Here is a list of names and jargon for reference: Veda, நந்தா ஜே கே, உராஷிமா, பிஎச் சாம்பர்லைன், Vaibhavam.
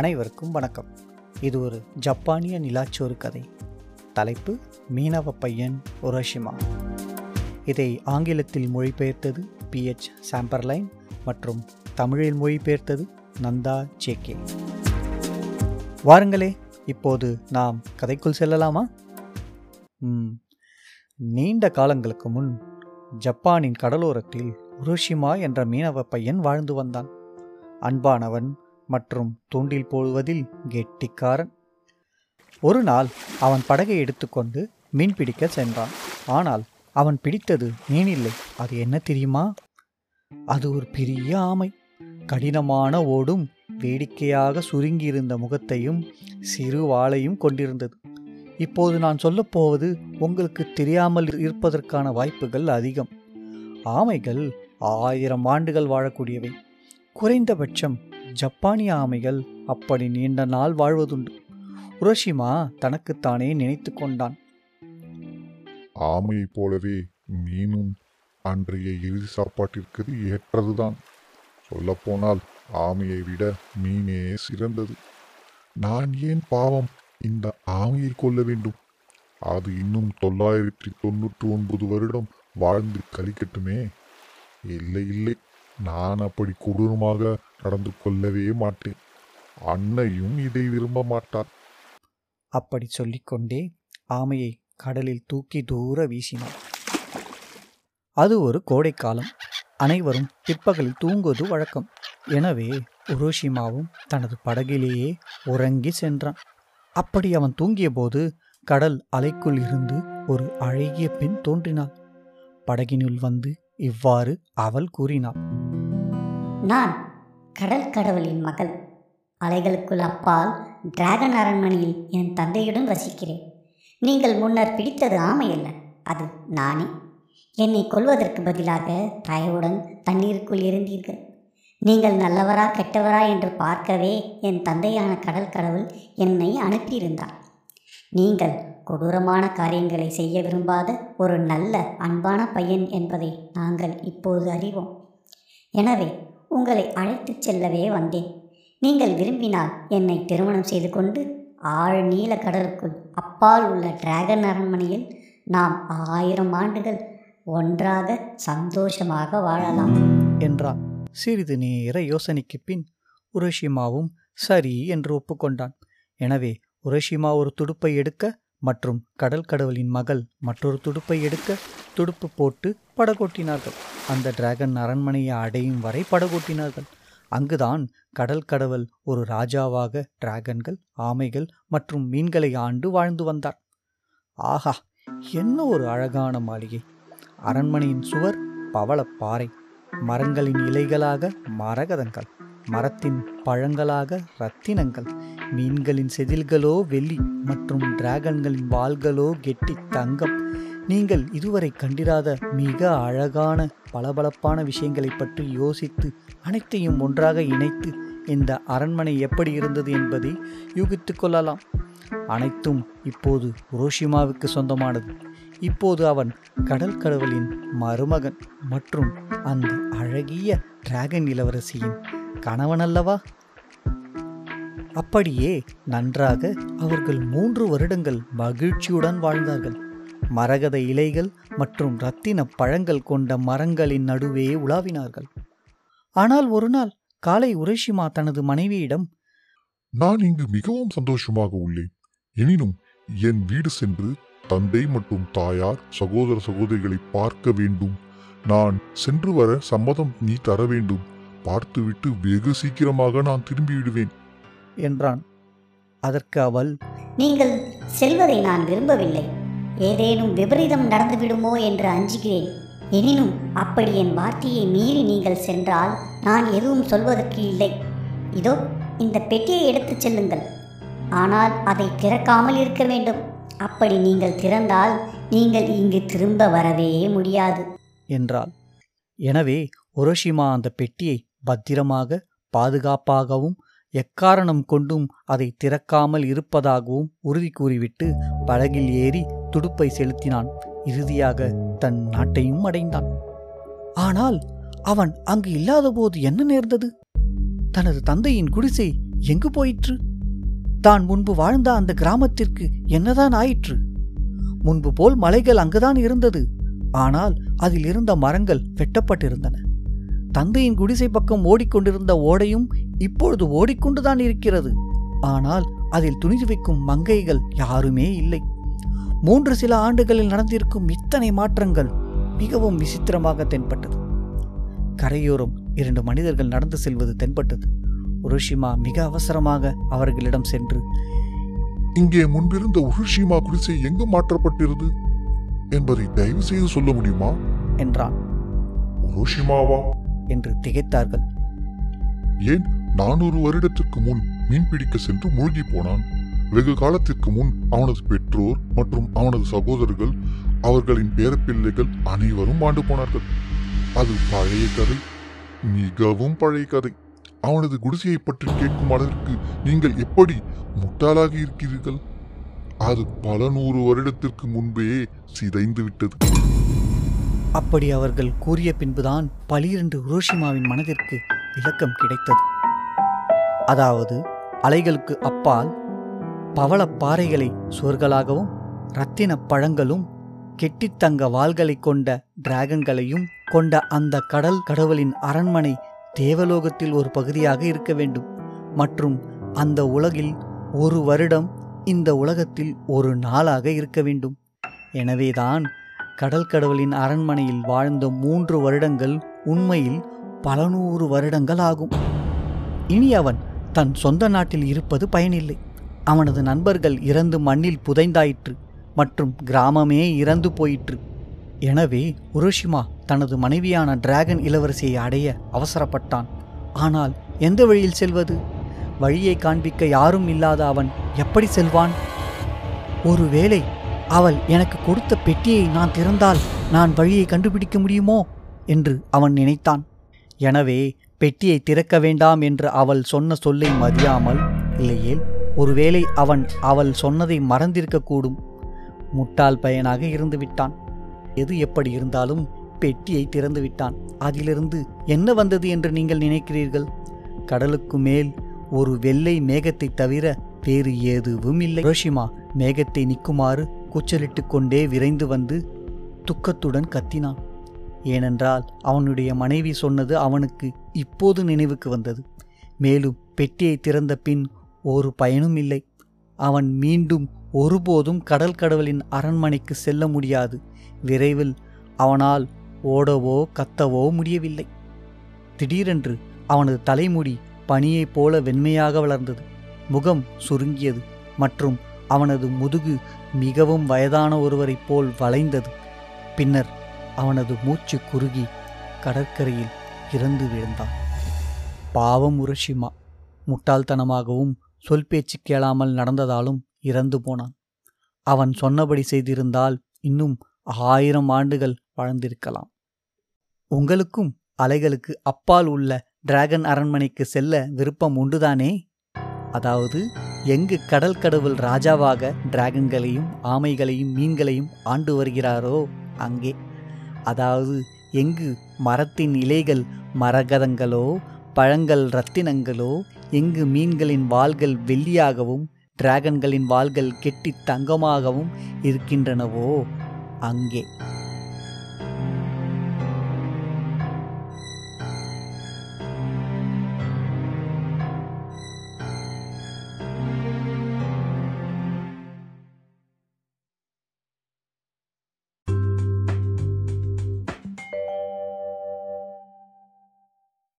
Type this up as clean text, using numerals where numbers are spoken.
அனைவருக்கும் வணக்கம். இது ஒரு ஜப்பானிய நிலாச்சோறு கதை. தலைப்பு மீனவ பையன் உராஷிமா. இதை ஆங்கிலத்தில் மொழிபெயர்த்தது பிஎச் சாம்பர்லைன் மற்றும் தமிழில் மொழிபெயர்த்தது நந்தா ஜே கே. வாருங்களே, இப்போது நாம் கதைக்குள் செல்லலாமா? நீண்ட காலங்களுக்கு முன் ஜப்பானின் கடலோரத்தில் உராஷிமா என்ற மீனவ பையன் வாழ்ந்து வந்தான். அன்பானவன் மற்றும் தூண்டில் போடுவதில் கெட்டிக்காரன். ஒரு நாள் அவன் படகை எடுத்துக்கொண்டு மீன் பிடிக்க சென்றான். ஆனால் அவன் பிடித்தது மீன் இல்லை. அது என்ன தெரியுமா? அது ஒரு பெரிய ஆமை. கடினமான ஓடும் வேடிக்கையாக சுருங்கியிருந்த முகத்தையும் சிறு வாளையும் கொண்டிருந்தது. இப்போது நான் சொல்லப்போவது உங்களுக்கு தெரியாமல் இருப்பதற்கான வாய்ப்புகள் அதிகம். ஆமைகள் 1000 ஆண்டுகள் வாழக்கூடியவை. குறைந்தபட்சம் ஜப்பானிய ஆமைகள் அப்படி நீண்ட நாள் வாழ்வதுண்டு. உராஷிமா தனக்குத்தானே நினைத்து கொண்டான், ஆமையைப் போலவே மீனும் அன்றைய இறுதி சாப்பாட்டிற்கு ஏற்றதுதான். சொல்லப்போனால் ஆமையை விட மீனே சிறந்தது. நான் ஏன் பாவம் இந்த ஆமையை கொள்ள வேண்டும்? அது இன்னும் 999 வருடம் வாழ்ந்து கழிக்கட்டுமே. இல்லை இல்லை, நான் அப்படி கொடூரமாக நடந்து கொள்ளவே மாட்டேன். அன்னையும் இதை விரும்ப மாட்டார். அப்படி சொல்லிக்கொண்டே ஆமையை கடலில் தூக்கி தூர வீசினார். அது ஒரு கோடைக்காலம். அனைவரும் பிற்பகலில் தூங்குவது வழக்கம். எனவே உராஷிமாவும் தனது படகிலேயே உறங்கி சென்றான். அப்படி அவன் தூங்கிய போது கடல் அலைக்குள் இருந்து ஒரு அழகிய பெண் தோன்றினாள். படகினுள் வந்து இவ்வாறு அவள் கூறினாள், நான் கடல் கடவுளின் மகள். அலைகளுக்குள் அப்பால் டிராகன் அரண்மனையில் என் தந்தையுடன் வசிக்கிறேன். நீங்கள் முன்னர் பிடித்தது ஆமை அல்ல, அது நானே. என்னை கொல்வதற்கு பதிலாக தயவுடன் தண்ணீருக்குள் இருந்தீர்கள். நீங்கள் நல்லவரா கெட்டவரா என்று பார்க்கவே என் தந்தையான கடல் கடவுள் என்னை அனுப்பியிருந்தார். நீங்கள் கொடூரமான காரியங்களை செய்ய விரும்பாத ஒரு நல்ல அன்பான பையன் என்பதை நாங்கள் இப்போது அறிவோம். எனவே உங்களை அழைத்து செல்லவே வந்தேன். நீங்கள் விரும்பினால் என்னை திருமணம் செய்து கொண்டு ஆழ்நீல கடலுக்குள் அப்பால் உள்ள டிராகன் அரண்மனையில் நாம் 1000 ஆண்டுகள் ஒன்றாக சந்தோஷமாக வாழலாம் என்றான். சிறிது நேர யோசனைக்கு பின் உராஷிமாவும் சரி என்று ஒப்புக்கொண்டான். எனவே உராஷிமா ஒரு துடுப்பை எடுக்க மற்றும் கடல் கடவுளின் மகள் மற்றொரு துடுப்பை எடுக்க துடுப்பு போட்டு படகோட்டினார்கள். அந்த டிராகன் அரண்மனையை அடையும் வரை படகோட்டினார்கள். அங்குதான் கடல் கடவுள் ஒரு ராஜாவாக டிராகன்கள், ஆமைகள் மற்றும் மீன்களை ஆண்டு வாழ்ந்து வந்தார். ஆஹா, என்ன ஒரு அழகான மாளிகை! அரண்மனையின் சுவர் பவளப்பாறை, மரங்களின் இலைகளாக மரகதங்கள், மரத்தின் பழங்களாக இரத்தினங்கள், மீன்களின் செதில்களோ வெள்ளி மற்றும் டிராகன்களின் வாள்களோ கெட்டி தங்கம். நீங்கள் இதுவரை கண்டிராத மிக அழகான பளபளப்பான விஷயங்களை பற்றி யோசித்து அனைத்தையும் ஒன்றாக இணைத்து இந்த அரண்மனை எப்படி இருந்தது என்பதை யூகித்து கொள்ளலாம். அனைத்தும் இப்போது உராஷிமாவுக்கு சொந்தமானது. இப்போது அவன் கடல் கடவுளின் மருமகன் மற்றும் அந்த அழகிய டிராகன் இளவரசியின் கணவன் அல்லவா? அப்படியே நன்றாக அவர்கள் 3 வருடங்கள் மகிழ்ச்சியுடன் வாழ்ந்தார்கள். மரகத இலைகள் மற்றும் இரத்தின பழங்கள் கொண்ட மரங்களின் நடுவே உலாவினார்கள். ஆனால் ஒரு நாள் காலை உராஷிமா தனது மனைவியிடம், நான் இங்கு மிகவும் சந்தோஷமாக உள்ளேன். எனினும் என் வீடு சென்று தந்தை மற்றும் தாயார், சகோதர சகோதரிகளை பார்க்க வேண்டும். நான் சென்று வர சம்மதம் நீ தர வேண்டும். பார்த்துவிட்டு வெகு சீக்கிரமாக நான் திரும்பிவிடுவேன் என்றான். அதற்கு அவள், நீங்கள் செல்வதை நான் விரும்பவில்லை. ஏதேனும் விபரீதம் நடந்துவிடுமோ என்று அஞ்சுகிறேன். எனினும் அப்படி என் வார்த்தையை மீறி நீங்கள் சென்றால் நான் எதுவும் சொல்வதற்கு இல்லை. இதோ இந்த பெட்டியை எடுத்துச் செல்லுங்கள். ஆனால் அதை திறக்காமல் இருக்க வேண்டும். அப்படி நீங்கள் திறந்தால் நீங்கள் இங்கு திரும்ப வரவே முடியாது என்றாள். எனவே உராஷிமா அந்த பெட்டியை பத்திரமாக பாதுகாப்பாகவும் எக்காரணம் கொண்டும் அதை திறக்காமல் இருப்பதாகவும் உறுதி கூறிவிட்டு படகில் ஏறி துடுப்பை செலுத்தினான். இறுதியாக தன் நாட்டையும் அடைந்தான். ஆனால் அவன் அங்கு இல்லாதபோது என்ன நேர்ந்தது? தனது தந்தையின் குடிசை எங்கு போயிற்று? தான் முன்பு வாழ்ந்த அந்த கிராமத்திற்கு என்னதான் ஆயிற்று? முன்பு போல் மலைகள் அங்குதான் இருந்தது. ஆனால் அதில் இருந்த மரங்கள் வெட்டப்பட்டிருந்தன. தந்தையின் குடிசை பக்கம் ஓடிக்கொண்டிருந்த ஓடையும் இப்பொழுது ஓடிக்கொண்டுதான் இருக்கிறது. ஆனால் அதில் துணிந்து வைக்கும் மங்கைகள் யாருமே இல்லை. மூன்று சில ஆண்டுகளில் நடந்திருக்கும் இத்தனை மாற்றங்கள் மிகவும் விசித்திரமாக தென்பட்டது. கரையோரம் இரண்டு மனிதர்கள் நடந்து செல்வது தென்பட்டது. உராஷிமா மிக அவசரமாக அவர்களிடம் சென்று, இங்கே முன்பிருந்த உராஷிமா குடிசை எங்கு மாற்றப்பட்டிருது என்பதை தயவு செய்து சொல்ல முடியுமா என்றான். உராஷிமாவா என்று திகைத்தார்கள். ஏன், 400 வருடத்திற்கு முன் மீன்பிடிக்க சென்று மூழ்கி போனான். வெகு காலத்திற்கு முன் அவனது பெற்றோர் மற்றும் அவனது சகோதரர்கள், அவர்களின் பேரப்பிள்ளைகள் அனைவரும் ஆண்டு போனார்கள். அது பழைய கதை, மிகவும் பழைய கதை. அவனது குடிசையை பற்றி கேட்கும் அளவிற்கு நீங்கள் எப்படி முட்டாளாகி இருக்கிறீர்கள்? அது பல 100 வருடத்திற்கு முன்பே சிதைந்து விட்டது. அப்படி அவர்கள் கூறிய பின்புதான் பளிரென்று உராஷிமாவின் மனதிற்கு விளக்கம் கிடைத்தது. அதாவது, அலைகளுக்கு அப்பால் பவளப்பாறைகளை சுவர்களாகவும் இரத்தின பழங்களும் கெட்டித்தங்க வாள்களை கொண்ட டிராகன்களையும் கொண்ட அந்த கடல் கடவுளின் அரண்மனை தேவலோகத்தில் ஒரு பகுதியாக இருக்க வேண்டும். மற்றும் அந்த உலகில் ஒரு வருடம் இந்த உலகத்தில் ஒரு நாளாக இருக்க வேண்டும். எனவேதான் கடல் கடவுளின் அரண்மனையில் வாழ்ந்த 3 வருடங்கள் உண்மையில் பல 100 வருடங்கள் ஆகும். இனி அவன் தன் சொந்த நாட்டில் இருப்பது பயனில்லை. அவனது நண்பர்கள் இறந்து மண்ணில் புதைந்தாயிற்று மற்றும் கிராமமே இறந்து போயிற்று. எனவே உராஷிமா தனது மனைவியான டிராகன் இளவரசியை அடைய அவசரப்பட்டான். ஆனால் எந்த வழியில் செல்வது? வழியை காண்பிக்க யாரும் இல்லாத அவன் எப்படி செல்வான்? ஒருவேளை அவள் எனக்கு கொடுத்த பெட்டியை நான் திறந்தால் நான் வழியை கண்டுபிடிக்க முடியுமோ என்று அவன் நினைத்தான். எனவே பெட்டியை திறக்க வேண்டாம் என்று அவள் சொன்ன சொல்லை மதியாமல், இல்லையேல் ஒருவேளை அவள் சொன்னதை மறந்திருக்கக்கூடும். முட்டாள் பையனாக இருந்துவிட்டான். எது எப்படி இருந்தாலும் பெட்டியை திறந்துவிட்டான். அதிலிருந்து என்ன வந்தது என்று நீங்கள் நினைக்கிறீர்கள்? கடலுக்கு மேல் ஒரு வெள்ளை மேகத்தை தவிர வேறு எதுவும் இல்லை. உராஷிமா மேகத்தை நிற்குமாறு கூச்சலிட்டு கொண்டே விரைந்து வந்து துக்கத்துடன் கத்தினான். ஏனென்றால் அவனுடைய மனைவி சொன்னது அவனுக்கு இப்போது நினைவுக்கு வந்தது. மேலும் பெட்டியை திறந்த பின் ஒரு பயனும் இல்லை. அவன் மீண்டும் ஒருபோதும் கடல் கடவுளின் அரண்மனைக்கு செல்ல முடியாது. விரைவில் அவனால் ஓடவோ கத்தவோ முடியவில்லை. திடீரென்று அவனது தலைமுடி பனியைப் போல வெண்மையாக வளர்ந்தது. முகம் சுருங்கியது மற்றும் அவனது முதுகு மிகவும் வயதான ஒருவரைப் போல் வளைந்தது. பின்னர் அவனது மூச்சு குறுகி கடற்கரையில் இறந்து விழுந்தான். பாவம் உராஷிமா முட்டாள்தனமாகவும் சொல் பேச்சு கேளாமல் நடந்ததாலும் இறந்து போனான். அவன் சொன்னபடி செய்திருந்தால் இன்னும் 1000 ஆண்டுகள் வாழ்ந்திருக்கலாம். உங்களுக்கும் அலைகளுக்கு அப்பால் உள்ள டிராகன் அரண்மனைக்கு செல்ல விருப்பம் உண்டுதானே? அதாவது, எங்கு கடல் கடவுள் ராஜாவாக டிராகன்களையும் ஆமைகளையும் மீன்களையும் ஆண்டு வருகிறாரோ அங்கே. அதாவது, எங்கு மரத்தின் இலைகள் மரகதங்களோ பழங்கள் இரத்தினங்களோ, எங்கு மீன்களின் வாள்கள் வெள்ளியாகவும் டிராகன்களின் வாள்கள் கெட்டி தங்கமாகவும் இருக்கின்றனவோ அங்கே.